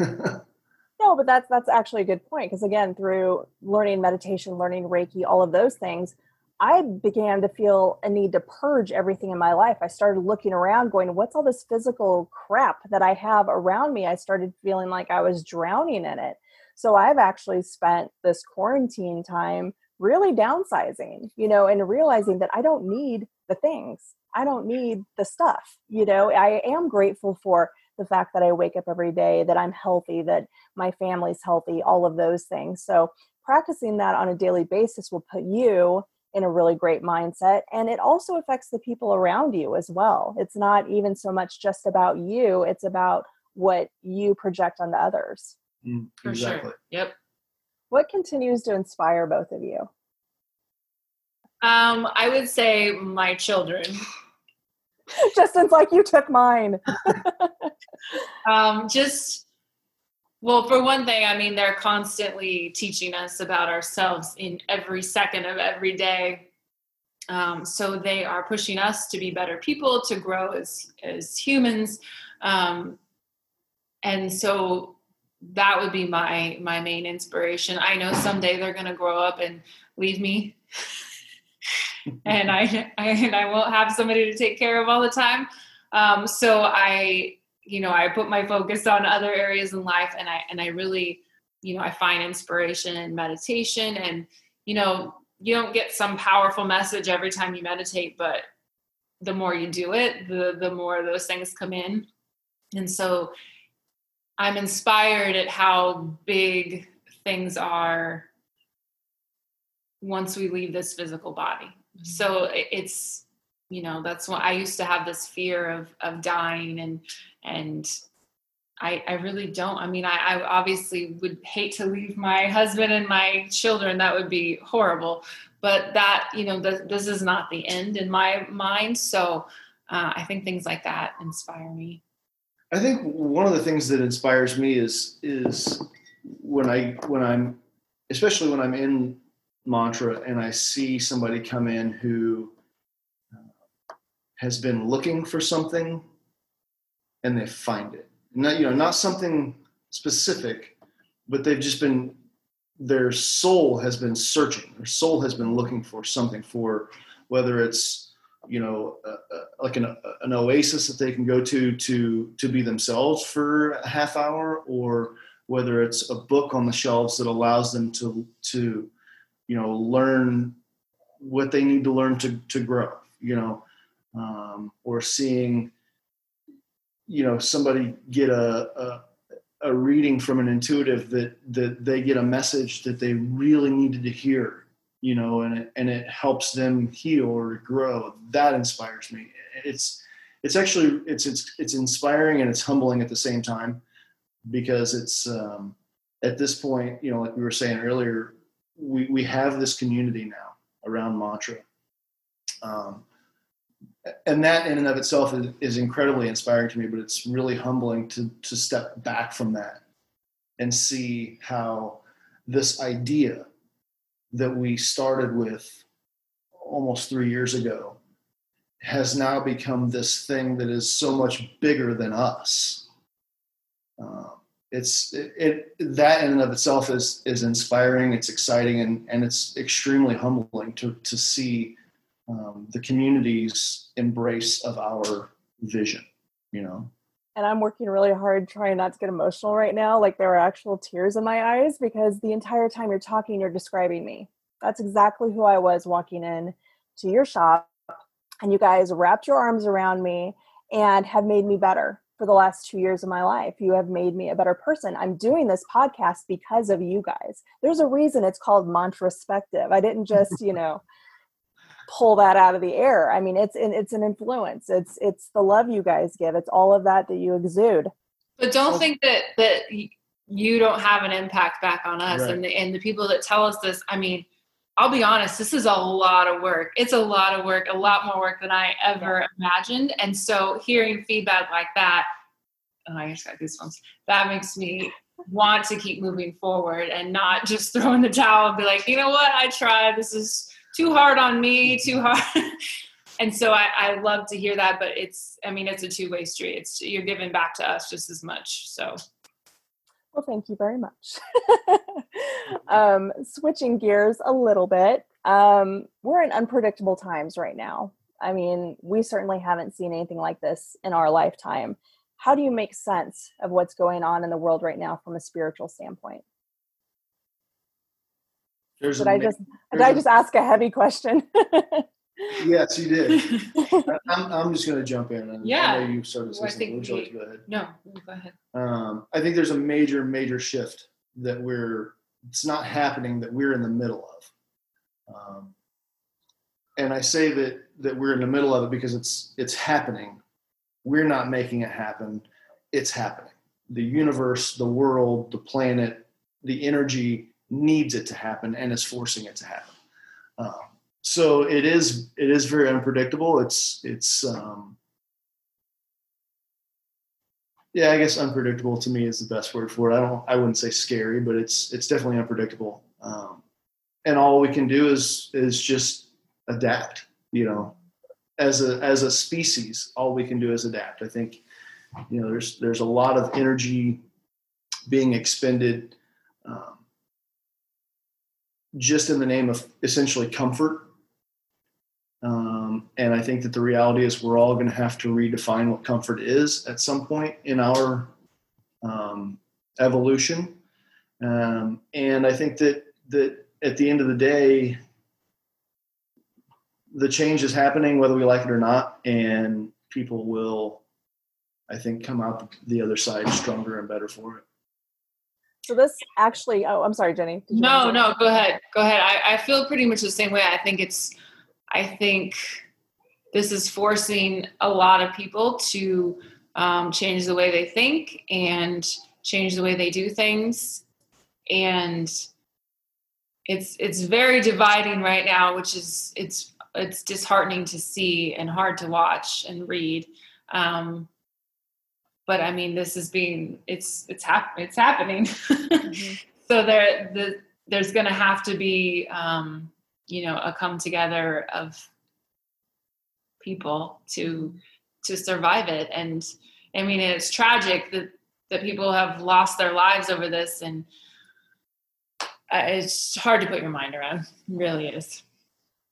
No, but that's actually a good point. Because again, through learning meditation, learning Reiki, all of those things, I began to feel a need to purge everything in my life. I started looking around going, what's all this physical crap that I have around me? I started feeling like I was drowning in it. So I've actually spent this quarantine time really downsizing, you know, and realizing that I don't need the things. I don't need the stuff. You know, I am grateful for the fact that I wake up every day, that I'm healthy, that my family's healthy, all of those things. So practicing that on a daily basis will put you in a really great mindset. And it also affects the people around you as well. It's not even so much just about you, it's about what you project onto others. Mm, exactly. For sure. Yep. What continues to inspire both of you? I would say my children. Justin's like, you took mine. Well, for one thing, I mean, they're constantly teaching us about ourselves in every second of every day. So they are pushing us to be better people, to grow as humans. And so that would be my main inspiration. I know someday they're going to grow up and leave me. And I won't have somebody to take care of all the time. I put my focus on other areas in life, and I really, you know, I find inspiration in meditation. And, you know, you don't get some powerful message every time you meditate, but the more you do it, the more those things come in. And so I'm inspired at how big things are once we leave this physical body. So it's, you know, that's why I used to have this fear of dying, and I really don't. I mean, I obviously would hate to leave my husband and my children. That would be horrible. But that, you know, this is not the end in my mind. So I think things like that inspire me. I think one of the things that inspires me is when I'm, especially when I'm in Mantra and I see somebody come in who has been looking for something and they find it. Not, you know, not something specific, but they've just been, their soul has been searching. Their soul has been looking for something, for whether it's, you know, like an oasis that they can go to be themselves for a half hour, or whether it's a book on the shelves that allows them to, you know, learn what they need to learn to grow, you know. Or seeing, you know, somebody get a reading from an intuitive that they get a message that they really needed to hear, you know, and it helps them heal or grow. That inspires me. It's actually inspiring and it's humbling at the same time, because it's at this point, you know, like we were saying earlier, we have this community now around mantra. And that in and of itself is incredibly inspiring to me, but it's really humbling to step back from that and see how this idea that we started with almost 3 years ago has now become this thing that is so much bigger than us. That in and of itself is inspiring. It's exciting, and it's extremely humbling to see the community's embrace of our vision, you know. And I'm working really hard trying not to get emotional right now. Like, there are actual tears in my eyes, because the entire time you're talking, you're describing me. That's exactly who I was walking in to your shop. And you guys wrapped your arms around me and have made me better for the last 2 years of my life. You have made me a better person. I'm doing this podcast because of you guys. There's a reason it's called Mantraspective. I didn't just, you know, pull that out of the air. I mean, it's an influence. It's the love you guys give. It's all of that that you exude. But don't think that you don't have an impact back on us, right? and the people that tell us this. I mean, I'll be honest, this is a lot of work. It's a lot of work, a lot more work than I ever imagined. And so hearing feedback like that, oh, I just got goosebumps. That makes me want to keep moving forward and not just throw in the towel and be like, you know what? I tried. This is too hard on me, too hard. And so I love to hear that, but it's a two-way street. You're giving back to us just as much. So. Well, thank you very much. Switching gears a little bit, we're in unpredictable times right now. I mean, we certainly haven't seen anything like this in our lifetime. How do you make sense of what's going on in the world right now from a spiritual standpoint? Did I just ask a heavy question? Yes, you did. I'm just going to jump in. I know you started saying something. Would you like to go ahead? No, go ahead. I think there's a major, major shift that it's not happening, that we're in the middle of. And I say that we're in the middle of it because it's happening. We're not making it happen. It's happening. The universe, the world, the planet, the energy needs it to happen and is forcing it to happen. So it is very unpredictable. It's I guess unpredictable to me is the best word for it. I wouldn't say scary, but it's definitely unpredictable. And all we can do is just adapt, you know, as a species, all we can do is adapt. I think, you know, there's a lot of energy being expended, just in the name of essentially comfort. And I think that the reality is we're all going to have to redefine what comfort is at some point in our evolution. And I think that at the end of the day, the change is happening, whether we like it or not, and people will, I think, come out the other side stronger and better for it. So this actually, oh, I'm sorry, Jenny. No, go ahead. I feel pretty much the same way. I think this is forcing a lot of people to change the way they think and change the way they do things. And it's very dividing right now, which is, it's disheartening to see and hard to watch and read. But I mean, this is it's happening. Mm-hmm. So there's going to have to be, you know, a come together of people to survive it. And I mean, it's tragic that people have lost their lives over this, and it's hard to put your mind around. It really is.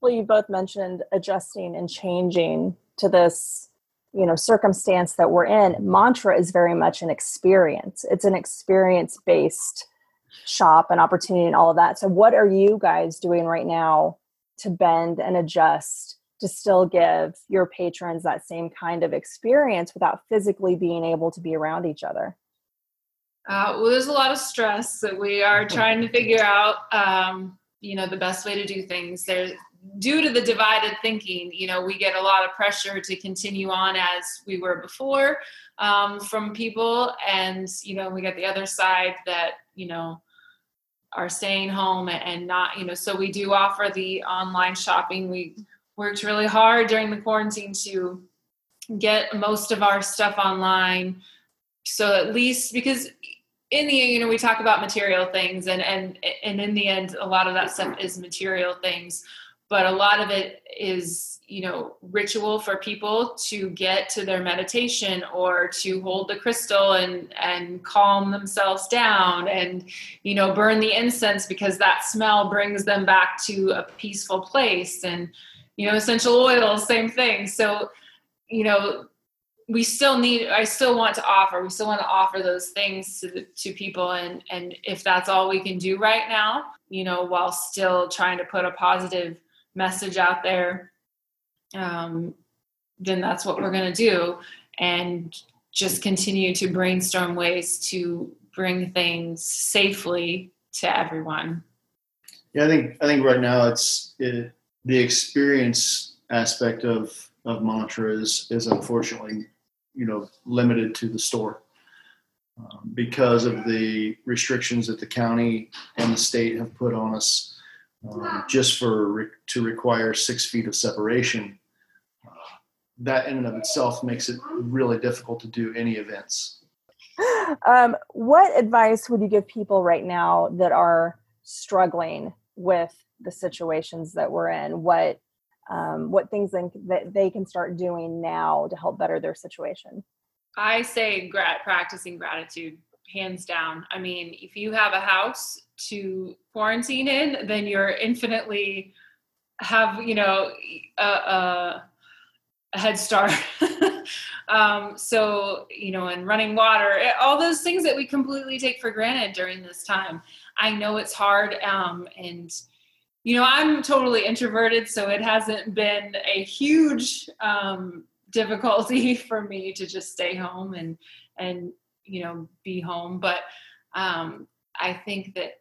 Well, you both mentioned adjusting and changing to this, you know, circumstance that we're in. Mantra is very much an experience. It's an experience-based shop and opportunity and all of that. So what are you guys doing right now to bend and adjust to still give your patrons that same kind of experience without physically being able to be around each other? Well, there's a lot of stress that we are trying to figure out. you know, the best way to do things. There's, due to the divided thinking, you know, we get a lot of pressure to continue on as we were before from people. And, you know, we got the other side that, you know, are staying home and not, you know, so we do offer the online shopping. We worked really hard during the quarantine to get most of our stuff online. So at least, because in the end, you know, we talk about material things and in the end, a lot of that stuff is material things. But a lot of it is, you know, ritual for people to get to their meditation or to hold the crystal and calm themselves down and, you know, burn the incense because that smell brings them back to a peaceful place. And, you know, essential oils, same thing. So, you know, we still want to offer those things to people. And if that's all we can do right now, you know, while still trying to put a positive message out there, then that's what we're going to do, and just continue to brainstorm ways to bring things safely to everyone. Yeah, I think right now it's the experience aspect of mantra is unfortunately, you know, limited to the store because of the restrictions that the county and the state have put on us. Just to require 6 feet of separation, that in and of itself makes it really difficult to do any events. What advice would you give people right now that are struggling with the situations that we're in? What things that they can start doing now to help better their situation? I say practicing gratitude, hands down. I mean, if you have a house to quarantine in, then you're infinitely have, you know, a head start. So, you know, and running water, all those things that we completely take for granted during this time. I know it's hard. And, you know, I'm totally introverted, so it hasn't been a huge difficulty for me to just stay home and, you know, be home. But I think that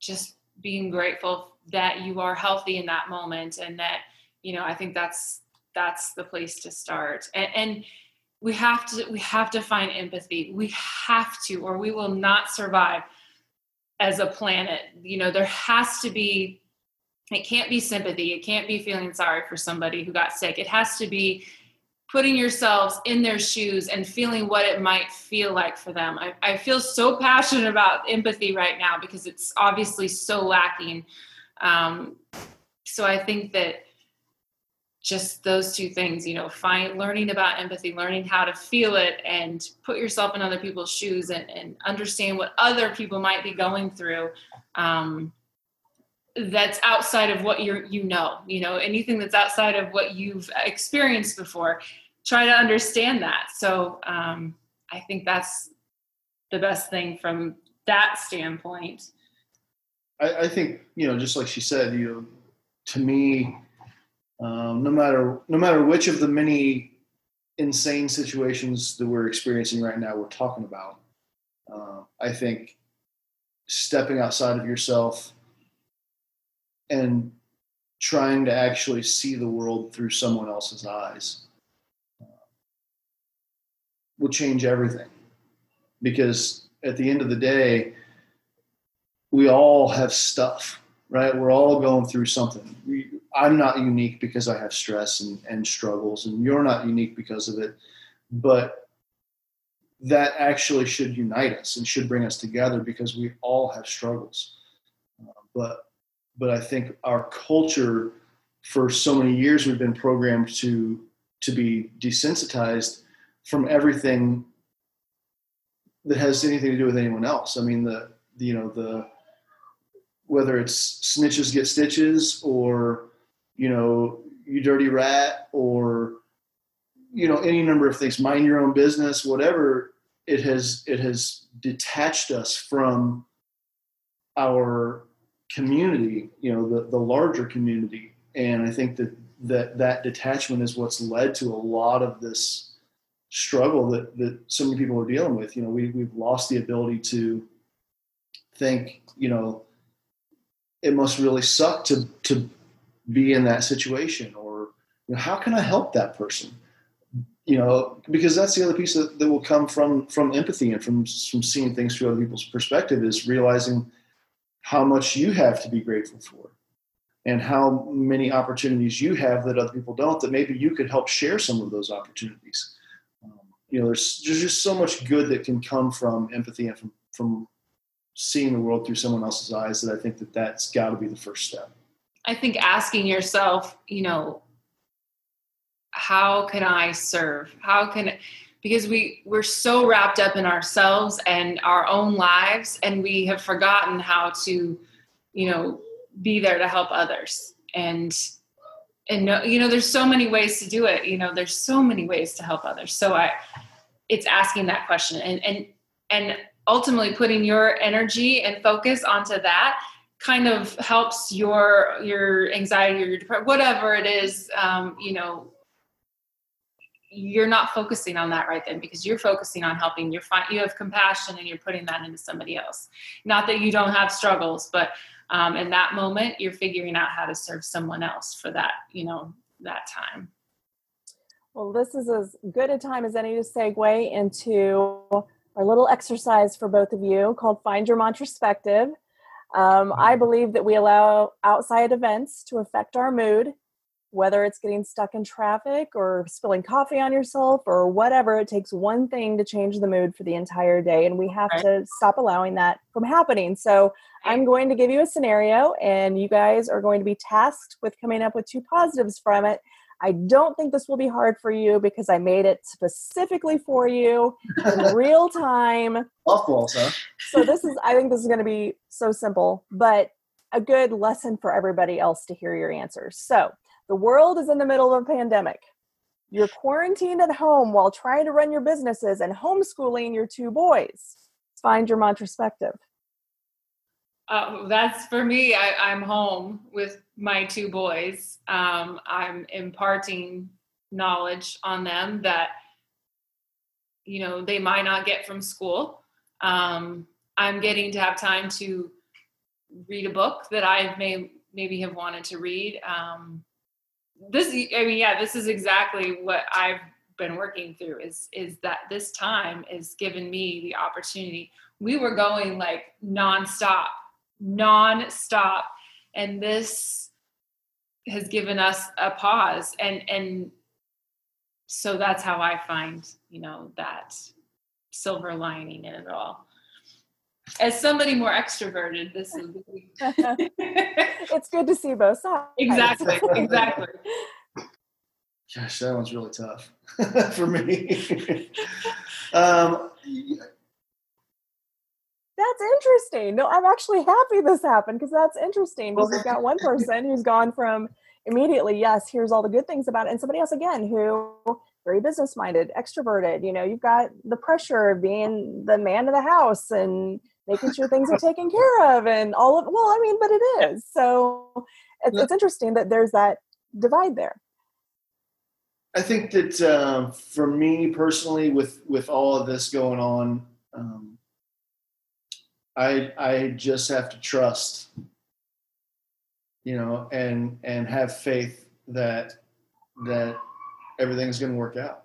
just being grateful that you are healthy in that moment, and that, you know, I think that's the place to start. And we have to find empathy. We have to, or we will not survive as a planet. You know, there has to be, it can't be sympathy. It can't be feeling sorry for somebody who got sick. It has to be putting yourselves in their shoes and feeling what it might feel like for them. I feel so passionate about empathy right now because it's obviously so lacking. So I think that just those two things, you know, learning about empathy, learning how to feel it and put yourself in other people's shoes and understand what other people might be going through. That's outside of what you know, anything that's outside of what you've experienced before, try to understand that. So I think that's the best thing from that standpoint. I think, you know, just like she said, you know, to me, no matter which of the many insane situations that we're experiencing right now, we're talking about, I think stepping outside of yourself and trying to actually see the world through someone else's eyes will change everything. Because at the end of the day, we all have stuff, right? We're all going through something. I'm not unique because I have stress and struggles, and you're not unique because of it. But that actually should unite us and should bring us together, because we all have struggles. But I think our culture, for so many years, we've been programmed to be desensitized from everything that has anything to do with anyone else. I mean, the whether it's snitches get stitches, or, you know, you dirty rat, or, you know, any number of things, mind your own business, whatever. It has detached us from our community, you know, the larger community. And I think that detachment is what's led to a lot of this struggle that so many people are dealing with. You know, we've lost the ability to think, you know, it must really suck to be in that situation, or, you know, how can I help that person? You know, because that's the other piece that will come from empathy and from seeing things through other people's perspective, is realizing how much you have to be grateful for and how many opportunities you have that other people don't, that maybe you could help share some of those opportunities. You know, there's just so much good that can come from empathy and from seeing the world through someone else's eyes, that I think that's got to be the first step. I think asking yourself, you know, how can I serve? Because we're so wrapped up in ourselves and our own lives, and we have forgotten how to, you know, be there to help others. And no, you know, there's so many ways to do it. You know, there's so many ways to help others. So it's asking that question and ultimately putting your energy and focus onto that kind of helps your anxiety or your depression, whatever it is. You know, you're not focusing on that right then, because you're focusing on helping. You have compassion and you're putting that into somebody else. Not that you don't have struggles, but in that moment, you're figuring out how to serve someone else for that, you know, that time. Well, this is as good a time as any to segue into our little exercise for both of you called Find Your Mantraspective. I believe that we allow outside events to affect our mood, whether it's getting stuck in traffic or spilling coffee on yourself or whatever. It takes one thing to change the mood for the entire day, and we have to stop allowing that from happening. So I'm going to give you a scenario, and you guys are going to be tasked with coming up with two positives from it. I don't think this will be hard for you because I made it specifically for you in real time. Awful, huh? So I think this is going to be so simple, but a good lesson for everybody else to hear your answers. So the world is in the middle of a pandemic. You're quarantined at home while trying to run your businesses and homeschooling your two boys. Find your mantraspective. That's for me. I'm home with my two boys. I'm imparting knowledge on them that, you know, they might not get from school. I'm getting to have time to read a book that I maybe have wanted to read. This is exactly what I've been working through is that this time is giving me the opportunity. We were going like nonstop. And this has given us a pause. And so that's how I find, you know, that silver lining in it all. As somebody more extroverted, this is it's good to see both sides. Exactly. Gosh, that one's really tough for me. That's interesting. No, I'm actually happy this happened, because that's interesting, because we've got one person who's gone from immediately, yes, here's all the good things about it, and somebody else again who very business-minded, extroverted. You know, you've got the pressure of being the man of the house and making sure things are taken care of and all of, well, I mean, but it is. So it's interesting that there's that divide there. I think that for me personally, with all of this going on, I just have to trust, you know, and have faith that everything's going to work out.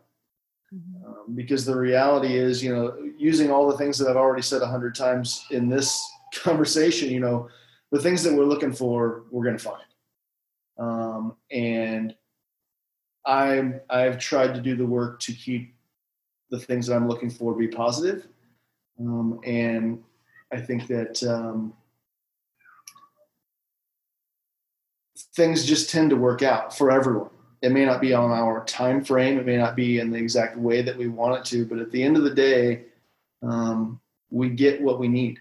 Mm-hmm. Because the reality is, you know, using all the things that I've already said 100 times in this conversation, you know, the things that we're looking for, we're going to find. And I've tried to do the work to keep the things that I'm looking for be positive. And I think that things just tend to work out for everyone. It may not be on our time frame. It may not be in the exact way that we want it to, but at the end of the day, we get what we need.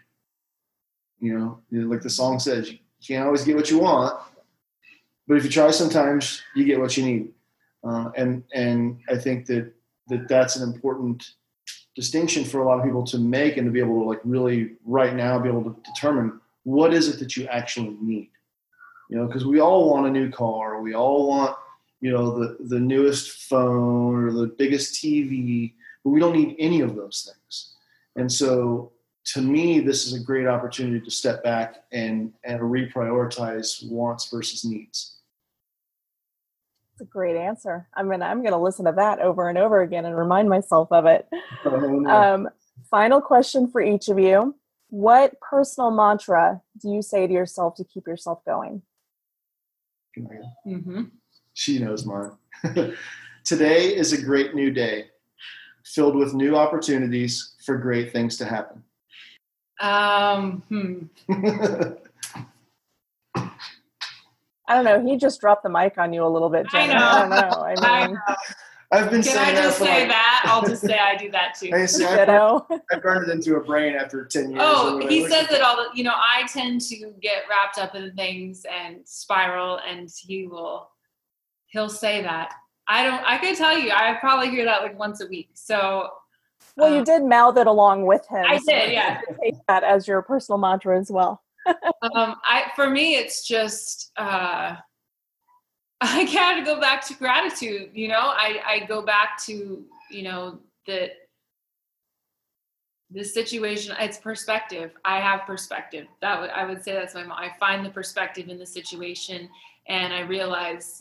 You know, like the song says, you can't always get what you want, but if you try, sometimes you get what you need. And I think that that's an important distinction for a lot of people to make, and to be able to, like, really right now be able to determine what is it that you actually need. You know, because we all want a new car. We all want, you know, the newest phone or the biggest TV, but we don't need any of those things. And so to me, this is a great opportunity to step back and reprioritize wants versus needs. That's a great answer. I'm going to listen to that over and over again and remind myself of it. Final question for each of you. What personal mantra do you say to yourself to keep yourself going? Mm-hmm. She knows mine. Today is a great new day, filled with new opportunities for great things to happen. I don't know. He just dropped the mic on you a little bit, Jenny. I know. I've been saying that. Can I just say that? I'll just say I do that too. I burned it into a brain after 10 years. Oh, he says it all. I tend to get wrapped up in things and spiral, and he'll say that. I could tell you, I probably hear that like once a week. So, you did mouth it along with him. I did, yeah. Take that as your personal mantra as well. For me, it's just, I gotta go back to gratitude. I go back to, that the situation, it's perspective. I have perspective. I would say that's my mom. I find the perspective in the situation, and I realize,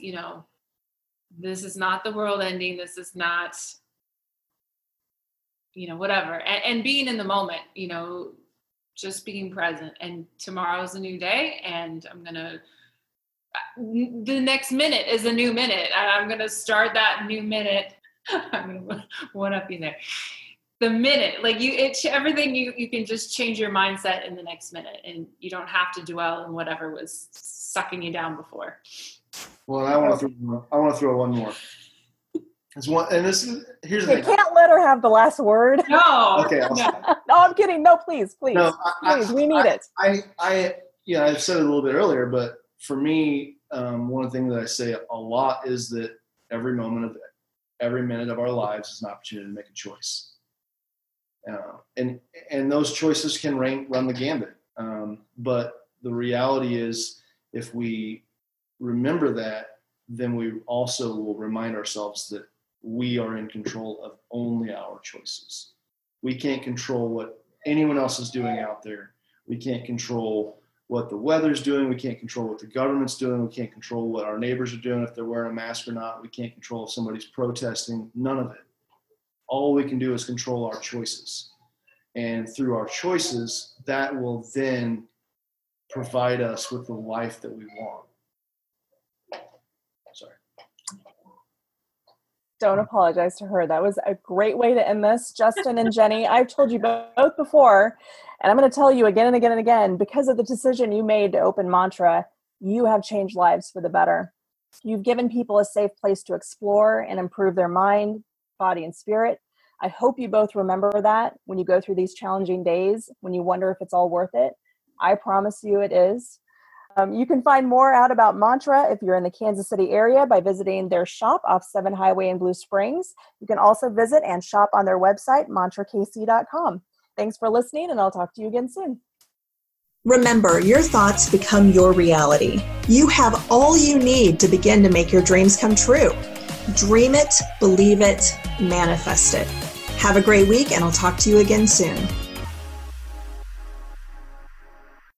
this is not the world ending. This is not, whatever. And being in the moment, just being present, and tomorrow's a new day, and the next minute is a new minute, and I'm going to start that new minute. I'm going to one-up you there. The minute, everything you can just change your mindset in the next minute, and you don't have to dwell on whatever was sucking you down before. Well, I want to throw one more. It's one, and this is here's the thing. You can't let her have the last word. No. Okay. No, I'm kidding. No, please. No, please, we need it. I've said it a little bit earlier, but for me, one of the things that I say a lot is that every minute of our lives is an opportunity to make a choice. And those choices can run the gambit. But the reality is, if we remember that, then we also will remind ourselves that we are in control of only our choices. We can't control what anyone else is doing out there. We can't control what the weather's doing. We can't control what the government's doing. We can't control what our neighbors are doing, if they're wearing a mask or not. We can't control if somebody's protesting. None of it. All we can do is control our choices. And through our choices, that will then provide us with the life that we want. Don't apologize to her. That was a great way to end this. Justin and Jenny, I've told you both before, and I'm going to tell you again and again and again, because of the decision you made to open Mantra, you have changed lives for the better. You've given people a safe place to explore and improve their mind, body, and spirit. I hope you both remember that when you go through these challenging days, when you wonder if it's all worth it. I promise you it is. You can find more out about Mantra if you're in the Kansas City area by visiting their shop off 7 Highway in Blue Springs. You can also visit and shop on their website, MantraKC.com. Thanks for listening, and I'll talk to you again soon. Remember, your thoughts become your reality. You have all you need to begin to make your dreams come true. Dream it, believe it, manifest it. Have a great week, and I'll talk to you again soon.